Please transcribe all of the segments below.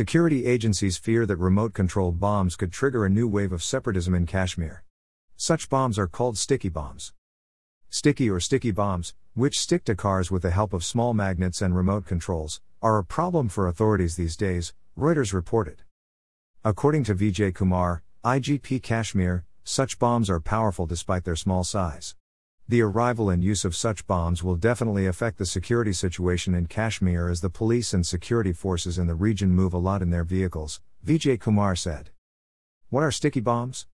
Security agencies fear that remote-controlled bombs could trigger a new wave of separatism in Kashmir. Such bombs are called sticky bombs. Sticky or sticky bombs, which stick to cars with the help of small magnets and remote controls, are a problem for authorities these days, Reuters reported. According to Vijay Kumar, IGP Kashmir, such bombs are powerful despite their small size. The arrival and use of such bombs will definitely affect the security situation in Kashmir as the police and security forces in the region move a lot in their vehicles, Vijay Kumar said. What are sticky bombs?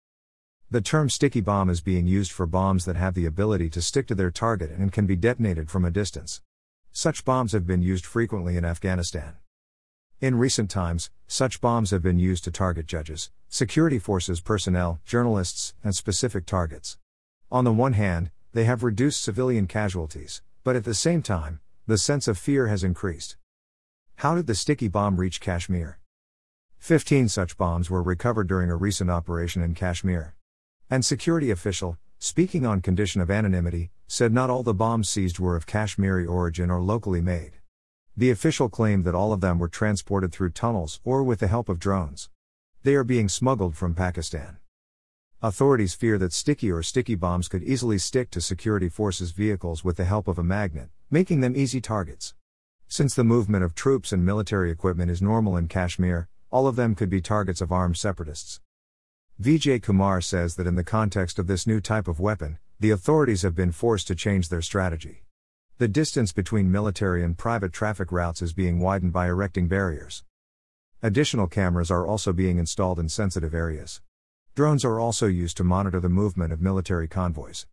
The term sticky bomb is being used for bombs that have the ability to stick to their target and can be detonated from a distance. Such bombs have been used frequently in Afghanistan. In recent times, such bombs have been used to target judges, security forces personnel, journalists, and specific targets. On the one hand, they have reduced civilian casualties, but at the same time, the sense of fear has increased. How did the sticky bomb reach Kashmir? 15 such bombs were recovered during a recent operation in Kashmir. An security official, speaking on condition of anonymity, said not all the bombs seized were of Kashmiri origin or locally made. The official claimed that all of them were transported through tunnels or with the help of drones. They are being smuggled from Pakistan. Authorities fear that sticky or sticky bombs could easily stick to security forces' vehicles with the help of a magnet, making them easy targets. Since the movement of troops and military equipment is normal in Kashmir, all of them could be targets of armed separatists. Vijay Kumar says that in the context of this new type of weapon, the authorities have been forced to change their strategy. The distance between military and private traffic routes is being widened by erecting barriers. Additional cameras are also being installed in sensitive areas. Drones are also used to monitor the movement of military convoys.